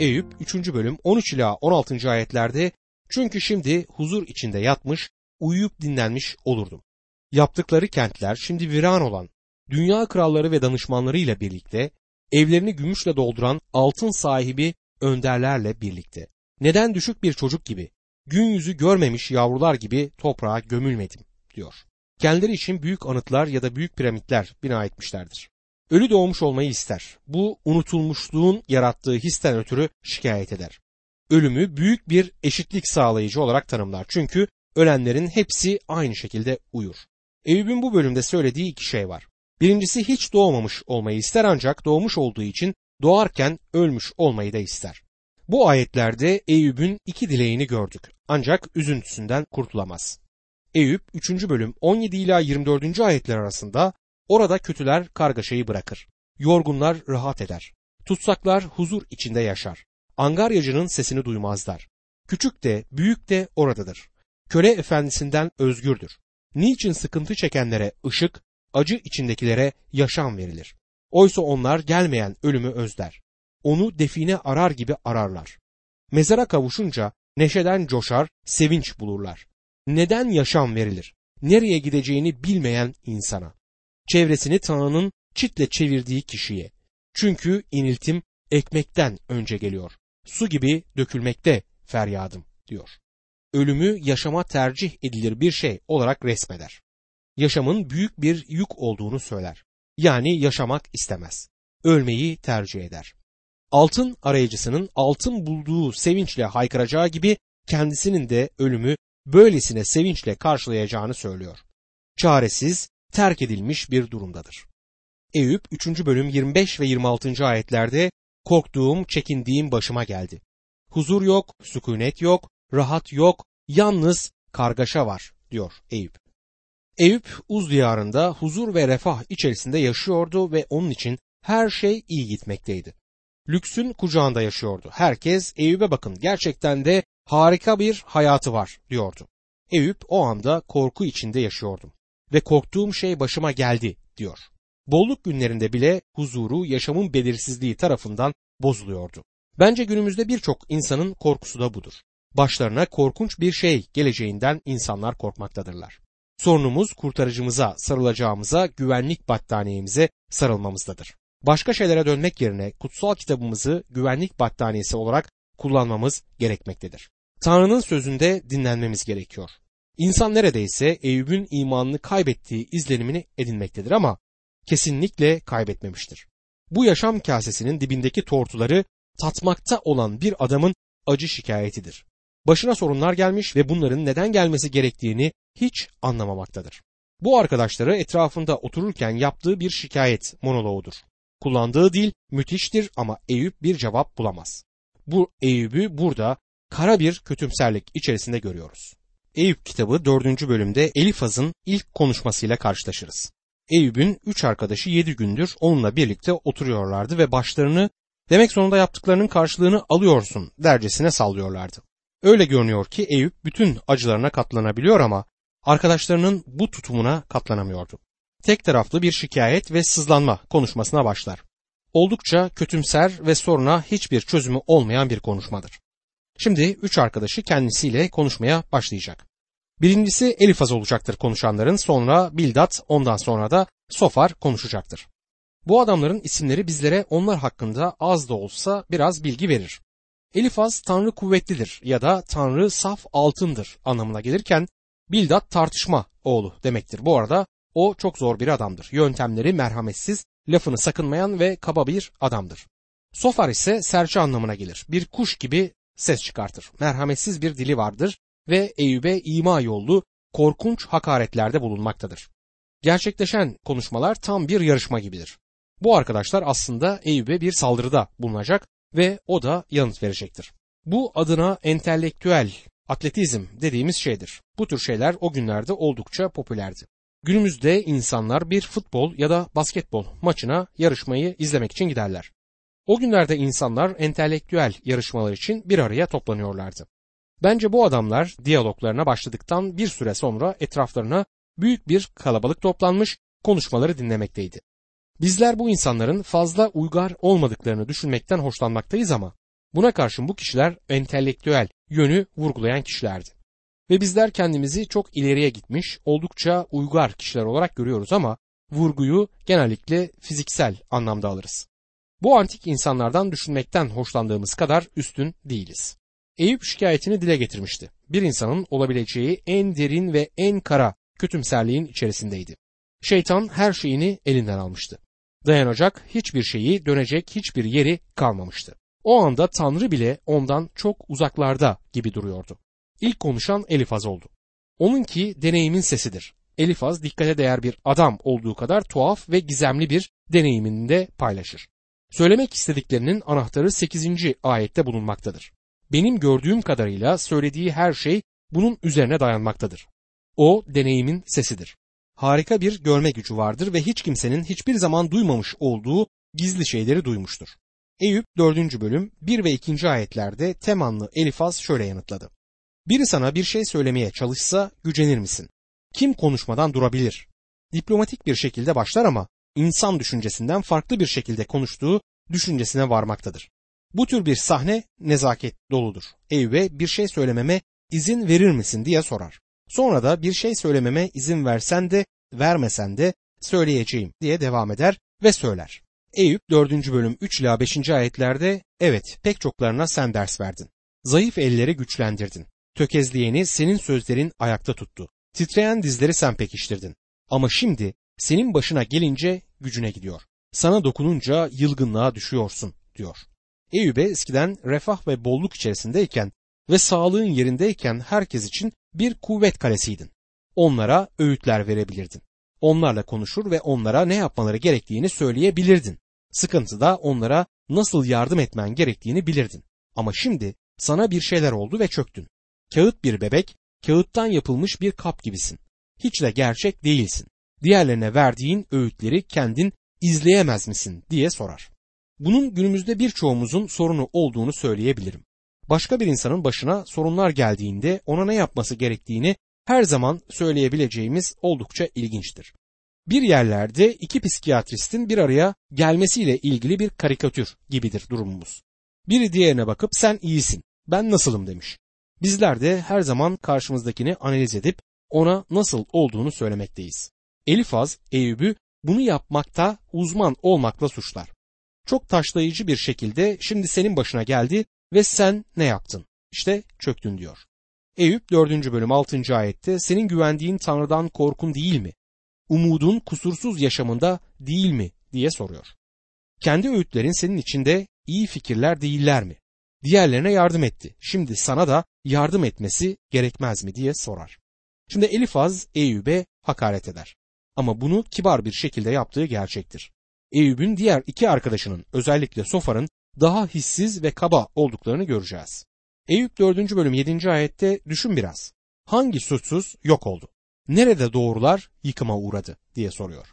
Eyüp 3. bölüm 13 ila 16. ayetlerde çünkü şimdi huzur içinde yatmış, uyuyup dinlenmiş olurdum. Yaptıkları kentler şimdi viran olan, dünya kralları ve danışmanlarıyla birlikte, evlerini gümüşle dolduran altın sahibi önderlerle birlikte. Neden düşük bir çocuk gibi, gün yüzü görmemiş yavrular gibi toprağa gömülmedim diyor. Kendileri için büyük anıtlar ya da büyük piramitler bina etmişlerdir. Ölü doğmuş olmayı ister. Bu unutulmuşluğun yarattığı histen ötürü şikayet eder. Ölümü büyük bir eşitlik sağlayıcı olarak tanımlar. Çünkü ölenlerin hepsi aynı şekilde uyur. Eyüp'ün bu bölümde söylediği iki şey var. Birincisi hiç doğmamış olmayı ister ancak doğmuş olduğu için doğarken ölmüş olmayı da ister. Bu ayetlerde Eyüp'ün iki dileğini gördük. Ancak üzüntüsünden kurtulamaz. Eyüp 3. bölüm 17 ila 24. ayetler arasında orada kötüler kargaşayı bırakır. Yorgunlar rahat eder. Tutsaklar huzur içinde yaşar. Angaryacının sesini duymazlar. Küçük de büyük de oradadır. Köle efendisinden özgürdür. Niçin sıkıntı çekenlere ışık, acı içindekilere yaşam verilir? Oysa onlar gelmeyen ölümü özler. Onu define arar gibi ararlar. Mezara kavuşunca neşeden coşar, sevinç bulurlar. Neden yaşam verilir? Nereye gideceğini bilmeyen insana. Çevresini Tanrı'nın çitle çevirdiği kişiye. Çünkü iniltim ekmekten önce geliyor. Su gibi dökülmekte feryadım diyor. Ölümü yaşama tercih edilir bir şey olarak resmeder. Yaşamın büyük bir yük olduğunu söyler. Yani yaşamak istemez. Ölmeyi tercih eder. Altın arayıcısının altın bulduğu sevinçle haykıracağı gibi kendisinin de ölümü böylesine sevinçle karşılayacağını söylüyor. Çaresiz, terk edilmiş bir durumdadır. Eyüp 3. bölüm 25 ve 26. ayetlerde korktuğum, çekindiğim başıma geldi. Huzur yok, sükunet yok, rahat yok, yalnız kargaşa var diyor Eyüp. Eyüp Uz diyarında huzur ve refah içerisinde yaşıyordu ve onun için her şey iyi gitmekteydi. Lüksün kucağında yaşıyordu. Herkes Eyüp'e bakın gerçekten de harika bir hayatı var diyordu. Eyüp o anda korku içinde yaşıyordu. Ve korktuğum şey başıma geldi diyor. Bolluk günlerinde bile huzuru yaşamın belirsizliği tarafından bozuluyordu. Bence günümüzde birçok insanın korkusu da budur. Başlarına korkunç bir şey geleceğinden insanlar korkmaktadırlar. Sorunumuz kurtarıcımıza sarılacağımıza, güvenlik battaniyemize sarılmamızdadır. Başka şeylere dönmek yerine kutsal kitabımızı güvenlik battaniyesi olarak kullanmamız gerekmektedir. Tanrı'nın sözünde dinlenmemiz gerekiyor. İnsan neredeyse Eyüp'ün imanını kaybettiği izlenimini edinmektedir ama kesinlikle kaybetmemiştir. Bu yaşam kasesinin dibindeki tortuları tatmakta olan bir adamın acı şikayetidir. Başına sorunlar gelmiş ve bunların neden gelmesi gerektiğini hiç anlamamaktadır. Bu arkadaşları etrafında otururken yaptığı bir şikayet monoloğudur. Kullandığı dil müthiştir ama Eyüp bir cevap bulamaz. Bu Eyüp'ü burada kara bir kötümserlik içerisinde görüyoruz. Eyüp kitabı 4. bölümde Elifaz'ın ilk konuşmasıyla karşılaşırız. Eyüp'ün 3 arkadaşı 7 gündür onunla birlikte oturuyorlardı ve başlarını demek sonunda yaptıklarının karşılığını alıyorsun dercesine sallıyorlardı. Öyle görünüyor ki Eyüp bütün acılarına katlanabiliyor ama arkadaşlarının bu tutumuna katlanamıyordu. Tek taraflı bir şikayet ve sızlanma konuşmasına başlar. Oldukça kötümser ve soruna hiçbir çözümü olmayan bir konuşmadır. Şimdi 3 arkadaşı kendisiyle konuşmaya başlayacak. Birincisi Elifaz olacaktır konuşanların, sonra Bildat, ondan sonra da Sofar konuşacaktır. Bu adamların isimleri bizlere onlar hakkında az da olsa biraz bilgi verir. Elifaz Tanrı kuvvetlidir ya da Tanrı saf altındır anlamına gelirken Bildat tartışma oğlu demektir. Bu arada o çok zor bir adamdır. Yöntemleri merhametsiz, lafını sakınmayan ve kaba bir adamdır. Sofar ise serçe anlamına gelir. Bir kuş gibi ses çıkartır. Merhametsiz bir dili vardır ve Eyüp'e ima yollu korkunç hakaretlerde bulunmaktadır. Gerçekleşen konuşmalar tam bir yarışma gibidir. Bu arkadaşlar aslında Eyüp'e bir saldırıda bulunacak ve o da yanıt verecektir. Bu adına entelektüel atletizm dediğimiz şeydir. Bu tür şeyler o günlerde oldukça popülerdi. Günümüzde insanlar bir futbol ya da basketbol maçına yarışmayı izlemek için giderler. O günlerde insanlar entelektüel yarışmalar için bir araya toplanıyorlardı. Bence bu adamlar diyaloglarına başladıktan bir süre sonra etraflarına büyük bir kalabalık toplanmış konuşmaları dinlemekteydi. Bizler bu insanların fazla uygar olmadıklarını düşünmekten hoşlanmaktayız ama Buna karşın bu kişiler entelektüel yönü vurgulayan kişilerdi. Ve bizler kendimizi çok ileriye gitmiş, oldukça uygar kişiler olarak görüyoruz ama vurguyu genellikle fiziksel anlamda alırız. Bu antik insanlardan düşünmekten hoşlandığımız kadar üstün değiliz. Eyüp şikayetini dile getirmişti. Bir insanın olabileceği en derin ve en kara kötümserliğin içerisindeydi. Şeytan her şeyini elinden almıştı. Dayanacak hiçbir şeyi, dönecek hiçbir yeri kalmamıştı. O anda Tanrı bile ondan çok uzaklarda gibi duruyordu. İlk konuşan Elifaz oldu. Onunki deneyimin sesidir. Elifaz dikkate değer bir adam olduğu kadar tuhaf ve gizemli bir deneyimini de paylaşır. Söylemek istediklerinin anahtarı 8. ayette bulunmaktadır. Benim gördüğüm kadarıyla söylediği her şey bunun üzerine dayanmaktadır. O deneyimin sesidir. Harika bir görme gücü vardır ve hiç kimsenin hiçbir zaman duymamış olduğu gizli şeyleri duymuştur. Eyüp 4. bölüm 1 ve 2. ayetlerde Temanlı Elifaz şöyle yanıtladı. Biri sana bir şey söylemeye çalışsa gücenir misin? Kim konuşmadan durabilir? Diplomatik bir şekilde başlar ama insan düşüncesinden farklı bir şekilde konuştuğu düşüncesine varmaktadır. Bu tür bir sahne nezaket doludur. Eyüp'e bir şey söylememe izin verir misin diye sorar. Sonra da bir şey söylememe izin versen de vermesen de söyleyeceğim diye devam eder ve söyler. Eyüp 4. bölüm 3 ila 5. ayetlerde evet pek çoklarına sen ders verdin. Zayıf elleri güçlendirdin. Tökezleyeni senin sözlerin ayakta tuttu. Titreyen dizleri sen pekiştirdin. Ama şimdi senin başına gelince gücüne gidiyor. Sana dokununca yılgınlığa düşüyorsun diyor. Eyüp'e eskiden refah ve bolluk içerisindeyken ve sağlığın yerindeyken herkes için bir kuvvet kalesiydin. Onlara öğütler verebilirdin. Onlarla konuşur ve onlara ne yapmaları gerektiğini söyleyebilirdin. Sıkıntıda onlara nasıl yardım etmen gerektiğini bilirdin. Ama şimdi sana bir şeyler oldu ve çöktün. Kağıt bir bebek, kağıttan yapılmış bir kap gibisin. Hiç de gerçek değilsin. Diğerlerine verdiğin öğütleri kendin izleyemez misin diye sorar. Bunun günümüzde birçoğumuzun sorunu olduğunu söyleyebilirim. Başka bir insanın başına sorunlar geldiğinde ona ne yapması gerektiğini her zaman söyleyebileceğimiz oldukça ilginçtir. Bir yerlerde iki psikiyatristin bir araya gelmesiyle ilgili bir karikatür gibidir durumumuz. Biri diğerine bakıp sen iyisin, ben nasılım demiş. Bizler de her zaman karşımızdakini analiz edip ona nasıl olduğunu söylemekteyiz. Elifaz, Eyüp'ü bunu yapmakta uzman olmakla suçlar. Çok taşlayıcı bir şekilde şimdi senin başına geldi ve sen ne yaptın? İşte çöktün diyor. Eyüp 4. bölüm 6. ayette senin güvendiğin Tanrı'dan korkun değil mi? Umudun kusursuz yaşamında değil mi? Diye soruyor. Kendi öğütlerin senin içinde iyi fikirler değiller mi? Diğerlerine yardım etti. Şimdi sana da yardım etmesi gerekmez mi diye sorar. Şimdi Elifaz Eyüp'e hakaret eder. Ama bunu kibar bir şekilde yaptığı gerçektir. Eyüp'ün diğer iki arkadaşının özellikle Sofar'ın daha hissiz ve kaba olduklarını göreceğiz. Eyüp 4. bölüm 7. ayette düşün biraz. Hangi suçsuz yok oldu? Nerede doğrular yıkıma uğradı diye soruyor.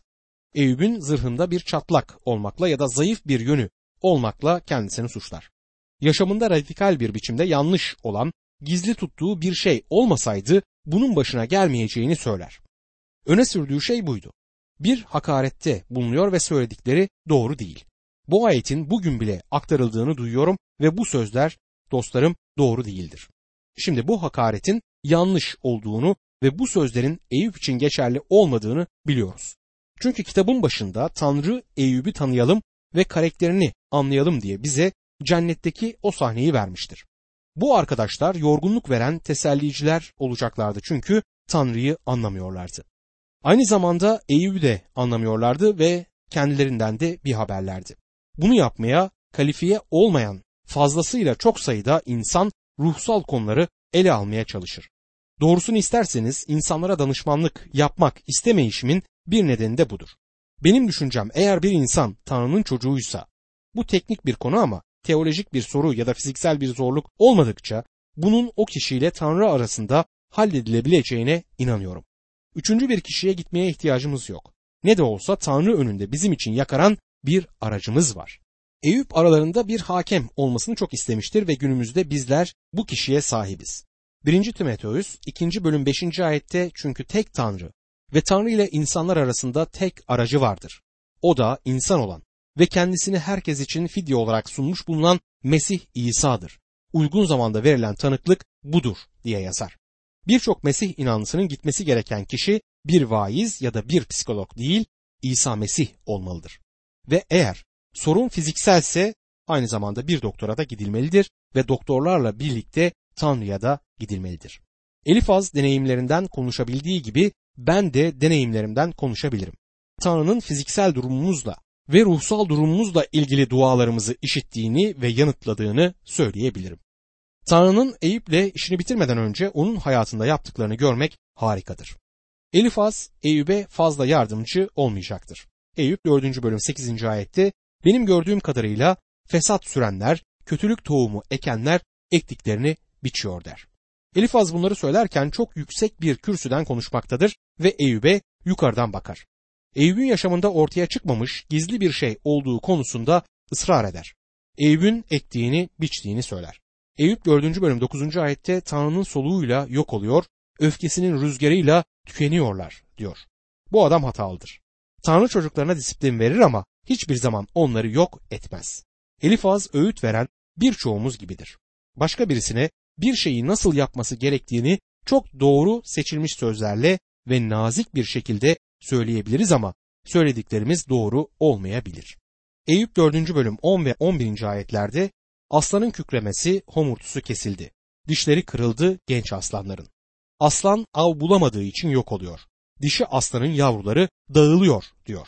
Eyüp'ün zırhında bir çatlak olmakla ya da zayıf bir yönü olmakla kendisini suçlar. Yaşamında radikal bir biçimde yanlış olan, gizli tuttuğu bir şey olmasaydı bunun başına gelmeyeceğini söyler. Öne sürdüğü şey buydu. Bir hakarette bulunuyor ve söyledikleri doğru değil. Bu ayetin bugün bile aktarıldığını duyuyorum ve bu sözler dostlarım doğru değildir. Şimdi bu hakaretin yanlış olduğunu ve bu sözlerin Eyüp için geçerli olmadığını biliyoruz. Çünkü kitabın başında Tanrı Eyüp'ü tanıyalım ve karakterini anlayalım diye bize cennetteki o sahneyi vermiştir. Bu arkadaşlar yorgunluk veren teselliciler olacaklardı çünkü Tanrı'yı anlamıyorlardı. Aynı zamanda Eyüp'ü de anlamıyorlardı ve kendilerinden de bir haberlerdi. Bunu yapmaya kalifiye olmayan fazlasıyla çok sayıda insan ruhsal konuları ele almaya çalışır. Doğrusunu isterseniz insanlara danışmanlık yapmak istemeyişimin bir nedeni de budur. Benim düşüncem eğer bir insan Tanrı'nın çocuğuysa, bu teknik bir konu ama teolojik bir soru ya da fiziksel bir zorluk olmadıkça bunun o kişiyle Tanrı arasında halledilebileceğine inanıyorum. Üçüncü bir kişiye gitmeye ihtiyacımız yok. Ne de olsa Tanrı önünde bizim için yakaran bir aracımız var. Eyüp aralarında bir hakem olmasını çok istemiştir ve günümüzde bizler bu kişiye sahibiz. 1. Timoteus 2. bölüm 5. ayette çünkü tek Tanrı ve Tanrı ile insanlar arasında tek aracı vardır. O da insan olan ve kendisini herkes için fidye olarak sunmuş bulunan Mesih İsa'dır. Uygun zamanda verilen tanıklık budur diye yazar. Birçok Mesih inanlısının gitmesi gereken kişi bir vaiz ya da bir psikolog değil, İsa Mesih olmalıdır. Ve eğer sorun fizikselse aynı zamanda bir doktora da gidilmelidir ve doktorlarla birlikte Tanrı'ya da gidilmelidir. Elifaz deneyimlerinden konuşabildiği gibi ben de deneyimlerimden konuşabilirim. Tanrı'nın fiziksel durumumuzla ve ruhsal durumumuzla ilgili dualarımızı işittiğini ve yanıtladığını söyleyebilirim. Tanrı'nın Eyüp'le işini bitirmeden önce onun hayatında yaptıklarını görmek harikadır. Elifaz, Eyüp'e fazla yardımcı olmayacaktır. Eyüp 4. bölüm 8. ayette, benim gördüğüm kadarıyla fesat sürenler, kötülük tohumu ekenler ektiklerini biçiyor der. Elifaz bunları söylerken çok yüksek bir kürsüden konuşmaktadır ve Eyüp'e yukarıdan bakar. Eyüp'ün yaşamında ortaya çıkmamış gizli bir şey olduğu konusunda ısrar eder. Eyüp'ün ektiğini, biçtiğini söyler. Eyüp 4. bölüm 9. ayette Tanrı'nın soluğuyla yok oluyor, öfkesinin rüzgarıyla tükeniyorlar diyor. Bu adam hatalıdır. Tanrı çocuklarına disiplin verir ama hiçbir zaman onları yok etmez. Elifaz öğüt veren birçoğumuz gibidir. Başka birisine bir şeyi nasıl yapması gerektiğini çok doğru seçilmiş sözlerle ve nazik bir şekilde söyleyebiliriz ama söylediklerimiz doğru olmayabilir. Eyüp 4. bölüm 10 ve 11. ayetlerde aslanın kükremesi, homurtusu kesildi. Dişleri kırıldı genç aslanların. Aslan av bulamadığı için yok oluyor. Dişi aslanın yavruları dağılıyor diyor.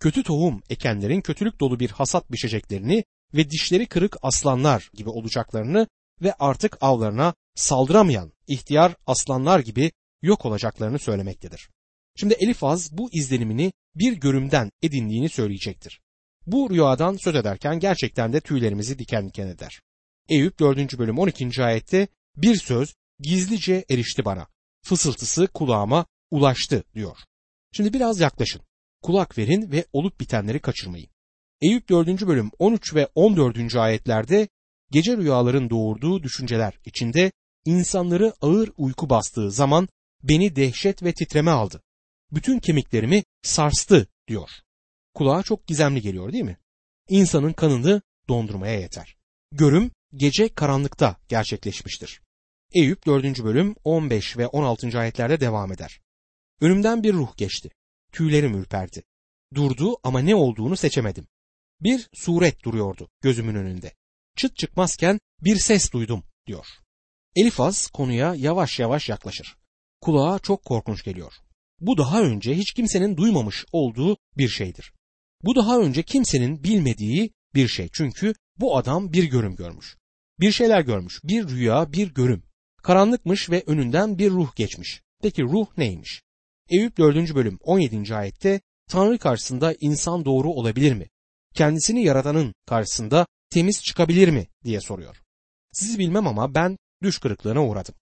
Kötü tohum ekenlerin kötülük dolu bir hasat biçeceklerini ve dişleri kırık aslanlar gibi olacaklarını ve artık avlarına saldıramayan ihtiyar aslanlar gibi yok olacaklarını söylemektedir. Şimdi Elifaz bu izlenimini bir görümden edindiğini söyleyecektir. Bu rüyadan söz ederken gerçekten de tüylerimizi diken diken eder. Eyüp 4. bölüm 12. ayette bir söz gizlice erişti bana, fısıltısı kulağıma ulaştı diyor. Şimdi biraz yaklaşın, kulak verin ve olup bitenleri kaçırmayın. Eyüp 4. bölüm 13 ve 14. ayetlerde gece rüyaların doğurduğu düşünceler içinde insanları ağır uyku bastığı zaman beni dehşet ve titreme aldı. Bütün kemiklerimi sarstı diyor. Kulağa çok gizemli geliyor değil mi? İnsanın kanını dondurmaya yeter. Görüm gece karanlıkta gerçekleşmiştir. Eyüp 4. bölüm 15 ve 16. ayetlerde devam eder. Önümden bir ruh geçti. Tüylerim ürperdi. Durdu ama ne olduğunu seçemedim. Bir suret duruyordu gözümün önünde. Çıt çıkmazken bir ses duydum diyor. Elifaz konuya yavaş yavaş yaklaşır. Kulağa çok korkunç geliyor. Bu daha önce hiç kimsenin duymamış olduğu bir şeydir. Bu daha önce kimsenin bilmediği bir şey. Çünkü bu adam bir görüm görmüş. Bir şeyler görmüş. Bir rüya, bir görüm. Karanlıkmış ve önünden bir ruh geçmiş. Peki ruh neymiş? Eyüp 4. bölüm 17. ayette Tanrı karşısında insan doğru olabilir mi? Kendisini yaratanın karşısında temiz çıkabilir mi diye soruyor. Siz bilmem ama ben düş kırıklığına uğradım.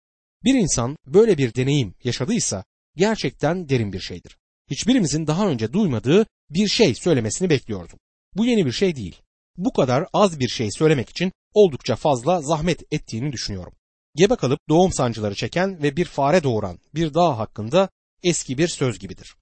Bir insan böyle bir deneyim yaşadıysa gerçekten derin bir şeydir. Hiçbirimizin daha önce duymadığı bir şey söylemesini bekliyordum. Bu yeni bir şey değil. Bu kadar az bir şey söylemek için oldukça fazla zahmet ettiğini düşünüyorum. Gebe kalıp doğum sancıları çeken ve bir fare doğuran bir dağ hakkında eski bir söz gibidir.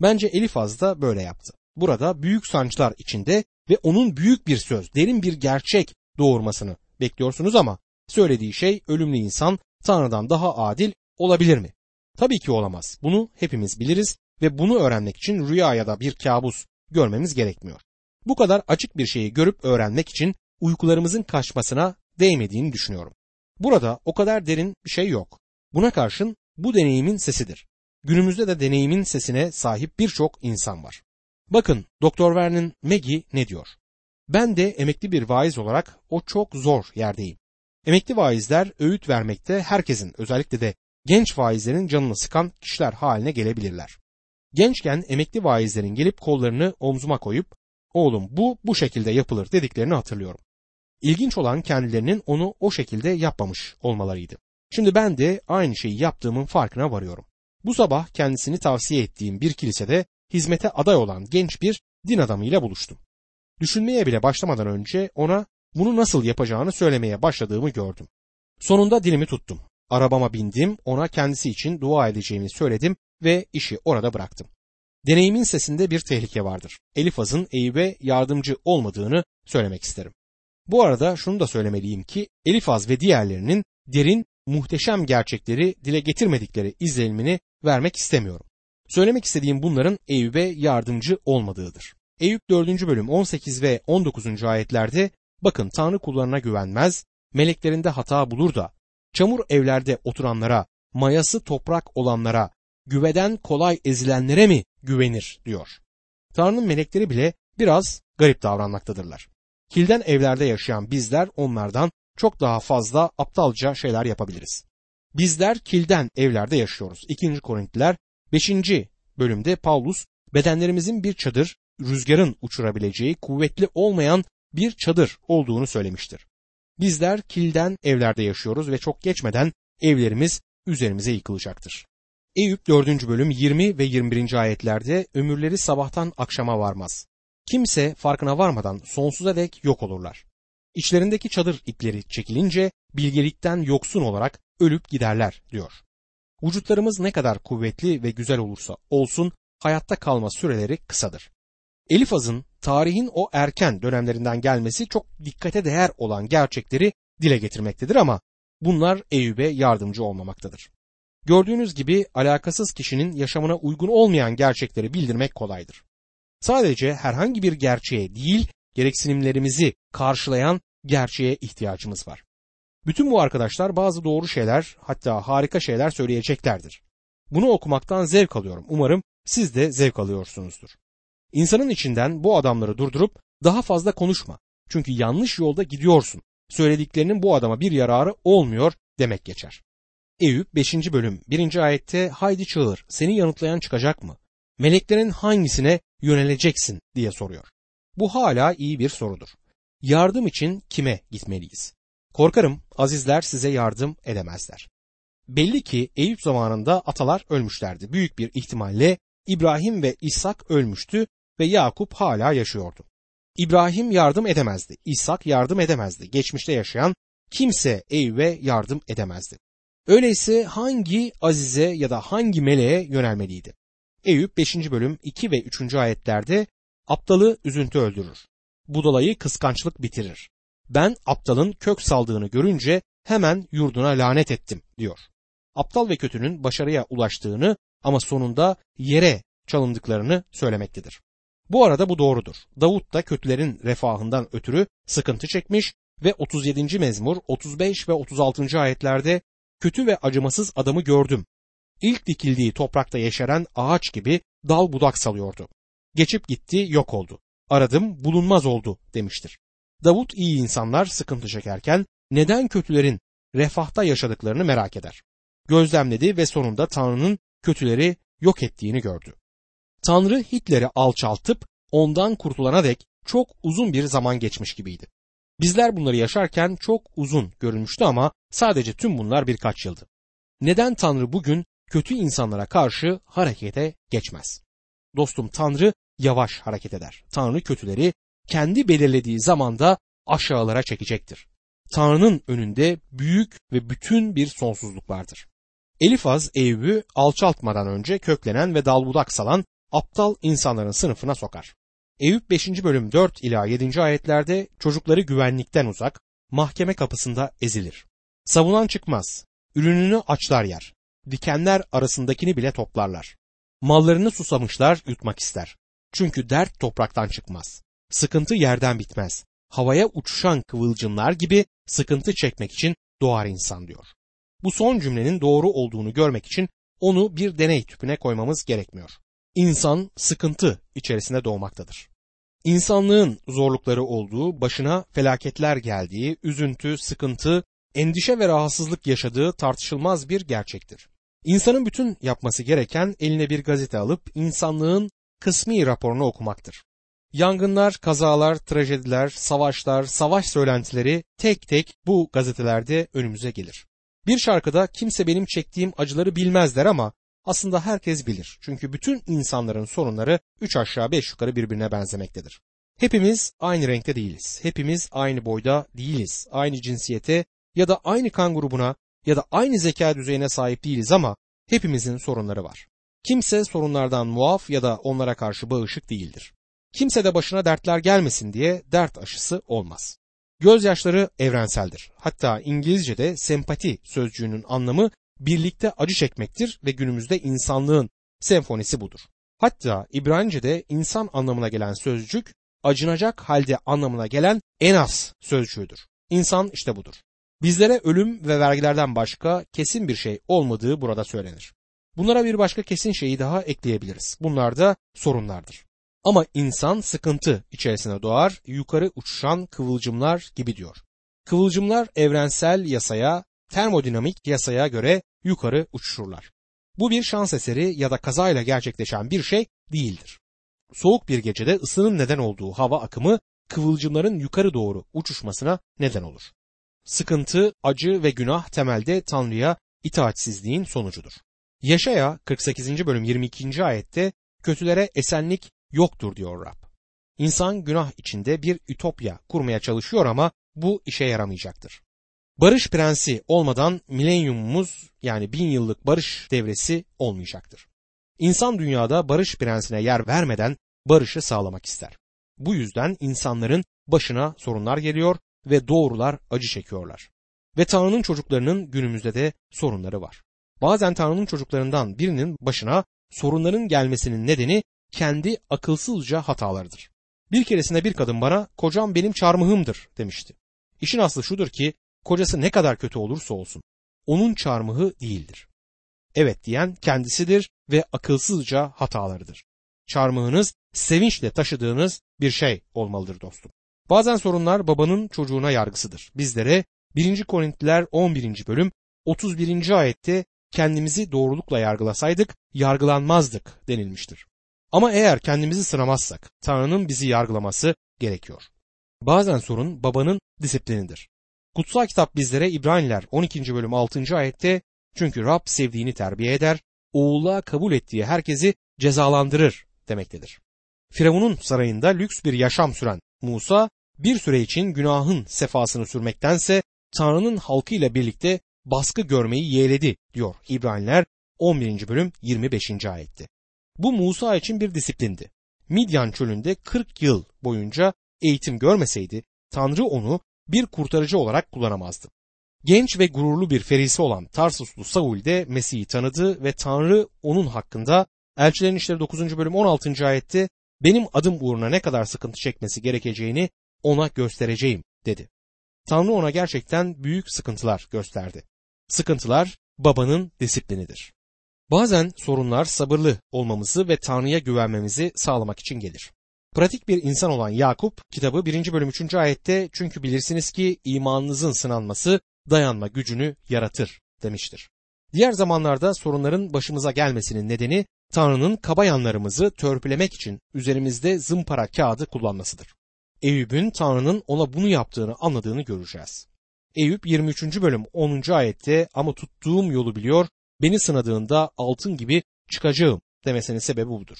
Bence Elifaz da böyle yaptı. Burada büyük sancılar içinde ve onun büyük bir söz, derin bir gerçek doğurmasını bekliyorsunuz ama söylediği şey ölümlü insan Tanrı'dan daha adil olabilir mi? Tabii ki olamaz. Bunu hepimiz biliriz ve bunu öğrenmek için rüya ya da bir kabus görmemiz gerekmiyor. Bu kadar açık bir şeyi görüp öğrenmek için uykularımızın kaçmasına değmediğini düşünüyorum. Burada o kadar derin bir şey yok. Buna karşın bu deneyimin sesidir. Günümüzde de deneyimin sesine sahip birçok insan var. Bakın Dr. Vernon Maggie ne diyor? Ben de emekli bir vaiz olarak o çok zor yerdeyim. Emekli vaizler öğüt vermekte herkesin, özellikle de genç vaizlerin canını sıkan kişiler haline gelebilirler. Gençken emekli vaizlerin gelip kollarını omzuma koyup oğlum bu şekilde yapılır dediklerini hatırlıyorum. İlginç olan kendilerinin onu o şekilde yapmamış olmalarıydı. Şimdi ben de aynı şeyi yaptığımın farkına varıyorum. Bu sabah kendisini tavsiye ettiğim bir kilisede hizmete aday olan genç bir din adamıyla buluştum. Düşünmeye bile başlamadan önce ona bunu nasıl yapacağını söylemeye başladığımı gördüm. Sonunda dilimi tuttum. Arabama bindim, ona kendisi için dua edeceğimi söyledim ve işi orada bıraktım. Deneyimin sesinde bir tehlike vardır. Elifaz'ın Eyüp'e yardımcı olmadığını söylemek isterim. Bu arada şunu da söylemeliyim ki Elifaz ve diğerlerinin derin, muhteşem gerçekleri dile getirmedikleri izlenimini vermek istemiyorum. Söylemek istediğim bunların Eyüp'e yardımcı olmadığıdır. Eyüp 4. bölüm 18 ve 19. ayetlerde bakın Tanrı kullarına güvenmez, meleklerinde hata bulur da çamur evlerde oturanlara, mayası toprak olanlara, güveden kolay ezilenlere mi güvenir diyor. Tanrı'nın melekleri bile biraz garip davranmaktadırlar. Kilden evlerde yaşayan bizler onlardan çok daha fazla aptalca şeyler yapabiliriz. Bizler kilden evlerde yaşıyoruz. 2. Korintiler 5. bölümde Paulus bedenlerimizin bir çadır, rüzgarın uçurabileceği kuvvetli olmayan bir çadır olduğunu söylemiştir. Bizler kilden evlerde yaşıyoruz ve çok geçmeden evlerimiz üzerimize yıkılacaktır. Eyüp 4. bölüm 20 ve 21. ayetlerde ömürleri sabahtan akşama varmaz. Kimse farkına varmadan sonsuza dek yok olurlar. İçlerindeki çadır ipleri çekilince bilgelikten yoksun olarak ölüp giderler diyor. Vücutlarımız ne kadar kuvvetli ve güzel olursa olsun hayatta kalma süreleri kısadır. Elifaz'ın tarihin o erken dönemlerinden gelmesi çok dikkate değer olan gerçekleri dile getirmektedir ama bunlar Eyüp'e yardımcı olmamaktadır. Gördüğünüz gibi alakasız kişinin yaşamına uygun olmayan gerçekleri bildirmek kolaydır. Sadece herhangi bir gerçeğe değil, gereksinimlerimizi karşılayan gerçeğe ihtiyacımız var. Bütün bu arkadaşlar bazı doğru şeyler, hatta harika şeyler söyleyeceklerdir. Bunu okumaktan zevk alıyorum. Umarım siz de zevk alıyorsunuzdur. İnsanın içinden bu adamları durdurup daha fazla konuşma. Çünkü yanlış yolda gidiyorsun. Söylediklerinin bu adama bir yararı olmuyor demek geçer. Eyüp 5. bölüm 1. ayette haydi çığır, seni yanıtlayan çıkacak mı? Meleklerin hangisine yöneleceksin diye soruyor. Bu hala iyi bir sorudur. Yardım için kime gitmeliyiz? Korkarım azizler size yardım edemezler. Belli ki Eyüp zamanında atalar ölmüşlerdi. Büyük bir ihtimalle İbrahim ve İshak ölmüştü ve Yakup hala yaşıyordu. İbrahim yardım edemezdi, İshak yardım edemezdi. Geçmişte yaşayan kimse Eyüp'e yardım edemezdi. Öyleyse hangi azize ya da hangi meleğe yönelmeliydi? Eyüp 5. bölüm 2 ve 3. ayetlerde aptalı üzüntü öldürür, budalayı kıskançlık bitirir. Ben aptalın kök saldığını görünce hemen yurduna lanet ettim diyor. Aptal ve kötünün başarıya ulaştığını ama sonunda yere çalındıklarını söylemektedir. Bu arada bu doğrudur. Davut da kötülerin refahından ötürü sıkıntı çekmiş ve 37. mezmur 35 ve 36. ayetlerde kötü ve acımasız adamı gördüm. İlk dikildiği toprakta yeşeren ağaç gibi dal budak salıyordu. Geçip gitti, yok oldu. Aradım, bulunmaz oldu demiştir. Davut iyi insanlar sıkıntı çekerken neden kötülerin refahta yaşadıklarını merak eder. Gözlemledi ve sonunda Tanrı'nın kötüleri yok ettiğini gördü. Tanrı Hitler'i alçaltıp ondan kurtulana dek çok uzun bir zaman geçmiş gibiydi. Bizler bunları yaşarken çok uzun görünmüştü ama sadece tüm bunlar birkaç yıldı. Neden Tanrı bugün kötü insanlara karşı harekete geçmez? Dostum, Tanrı yavaş hareket eder. Tanrı kötüleri kendi belirlediği zamanda aşağılara çekecektir. Tanrı'nın önünde büyük ve bütün bir sonsuzluk vardır. Elifaz Eyüp'ü alçaltmadan önce köklenen ve dalbudak salan aptal insanların sınıfına sokar. Eyüp 5. bölüm 4 ila 7. ayetlerde çocukları güvenlikten uzak, mahkeme kapısında ezilir. Savunan çıkmaz, ürününü açlar yer, dikenler arasındakini bile toplarlar. Mallarını susamışlar yutmak ister. Çünkü dert topraktan çıkmaz, sıkıntı yerden bitmez. Havaya uçuşan kıvılcımlar gibi sıkıntı çekmek için doğar insan diyor. Bu son cümlenin doğru olduğunu görmek için onu bir deney tüpüne koymamız gerekmiyor. İnsan sıkıntı içerisinde doğmaktadır. İnsanlığın zorlukları olduğu, başına felaketler geldiği, üzüntü, sıkıntı, endişe ve rahatsızlık yaşadığı tartışılmaz bir gerçektir. İnsanın bütün yapması gereken eline bir gazete alıp insanlığın kısmi raporunu okumaktır. Yangınlar, kazalar, trajediler, savaşlar, savaş söylentileri tek tek bu gazetelerde önümüze gelir. Bir şarkıda kimse benim çektiğim acıları bilmezler ama aslında herkes bilir. Çünkü bütün insanların sorunları 3 aşağı 5 yukarı birbirine benzemektedir. Hepimiz aynı renkte değiliz. Hepimiz aynı boyda değiliz. Aynı cinsiyete ya da aynı kan grubuna ya da aynı zeka düzeyine sahip değiliz ama hepimizin sorunları var. Kimse sorunlardan muaf ya da onlara karşı bağışık değildir. Kimse de başına dertler gelmesin diye dert aşısı olmaz. Gözyaşları evrenseldir. Hatta İngilizce'de sempati sözcüğünün anlamı birlikte acı çekmektir ve günümüzde insanlığın senfonisi budur. Hatta İbranice'de insan anlamına gelen sözcük acınacak halde anlamına gelen en az sözcüğüdür. İnsan işte budur. Bizlere ölüm ve vergilerden başka kesin bir şey olmadığı burada söylenir. Bunlara bir başka kesin şeyi daha ekleyebiliriz. Bunlar da sorunlardır. Ama insan sıkıntı içerisine doğar, yukarı uçuşan kıvılcımlar gibi diyor. Kıvılcımlar evrensel yasaya, termodinamik yasaya göre yukarı uçuşurlar. Bu bir şans eseri ya da kazayla gerçekleşen bir şey değildir. Soğuk bir gecede ısının neden olduğu hava akımı kıvılcımların yukarı doğru uçuşmasına neden olur. Sıkıntı, acı ve günah temelde Tanrı'ya itaatsizliğin sonucudur. Yaşaya 48. bölüm 22. ayette kötülere esenlik yoktur diyor Rab. İnsan günah içinde bir ütopya kurmaya çalışıyor ama bu işe yaramayacaktır. Barış prensi olmadan milenyumumuz yani 1000 yıllık barış devresi olmayacaktır. İnsan dünyada barış prensine yer vermeden barışı sağlamak ister. Bu yüzden insanların başına sorunlar geliyor ve doğrular acı çekiyorlar. Ve Tanrı'nın çocuklarının günümüzde de sorunları var. Bazen Tanrı'nın çocuklarından birinin başına sorunların gelmesinin nedeni kendi akılsızca hatalarıdır. Bir keresinde bir kadın bana "Kocam benim çarmıhımdır" demişti. İşin aslı şudur ki kocası ne kadar kötü olursa olsun onun çarmıhı değildir. Evet diyen kendisidir ve akılsızca hatalarıdır. Çarmıhınız sevinçle taşıdığınız bir şey olmalıdır dostum. Bazen sorunlar babanın çocuğuna yargısıdır. Bizlere 1. Korintiler 11. bölüm 31. ayette kendimizi doğrulukla yargılasaydık yargılanmazdık denilmiştir. Ama eğer kendimizi sınamazsak Tanrı'nın bizi yargılaması gerekiyor. Bazen sorun babanın disiplinidir. Kutsal kitap bizlere İbraniler 12. bölüm 6. ayette çünkü Rab sevdiğini terbiye eder, oğulluğa kabul ettiği herkesi cezalandırır demektedir. Firavun'un sarayında lüks bir yaşam süren Musa bir süre için günahın sefasını sürmektense Tanrı'nın halkıyla birlikte baskı görmeyi yeğledi diyor İbraniler 11. bölüm 25. ayette. Bu Musa için bir disiplindi. Midyan çölünde 40 yıl boyunca eğitim görmeseydi Tanrı onu bir kurtarıcı olarak kullanamazdı. Genç ve gururlu bir ferisi olan Tarsuslu Saul de Mesih'i tanıdı ve Tanrı onun hakkında Elçilerin İşleri 9. bölüm 16. ayette benim adım uğruna ne kadar sıkıntı çekmesi gerekeceğini ona göstereceğim dedi. Tanrı ona gerçekten büyük sıkıntılar gösterdi. Sıkıntılar babanın disiplinidir. Bazen sorunlar sabırlı olmamızı ve Tanrı'ya güvenmemizi sağlamak için gelir. Pratik bir insan olan Yakup kitabı 1. bölüm 3. ayette çünkü bilirsiniz ki imanınızın sınanması dayanma gücünü yaratır demiştir. Diğer zamanlarda sorunların başımıza gelmesinin nedeni Tanrı'nın kaba yanlarımızı törpülemek için üzerimizde zımpara kağıdı kullanmasıdır. Eyüp'ün Tanrı'nın ona bunu yaptığını anladığını göreceğiz. Eyüp 23. bölüm 10. ayette ama tuttuğum yolu biliyor, beni sınadığında altın gibi çıkacağım demesinin sebebi budur.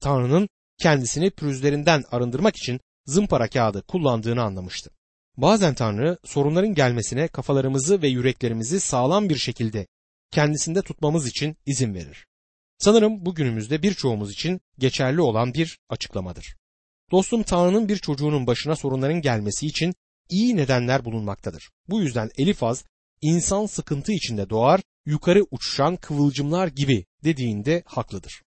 Tanrı'nın kendisini pürüzlerinden arındırmak için zımpara kağıdı kullandığını anlamıştı. Bazen Tanrı sorunların gelmesine kafalarımızı ve yüreklerimizi sağlam bir şekilde kendisinde tutmamız için izin verir. Sanırım bu günümüzde birçoğumuz için geçerli olan bir açıklamadır. Dostum Tanrı'nın bir çocuğunun başına sorunların gelmesi için iyi nedenler bulunmaktadır. Bu yüzden Elifaz insan sıkıntı içinde doğar, yukarı uçuşan kıvılcımlar gibi dediğinde haklıdır.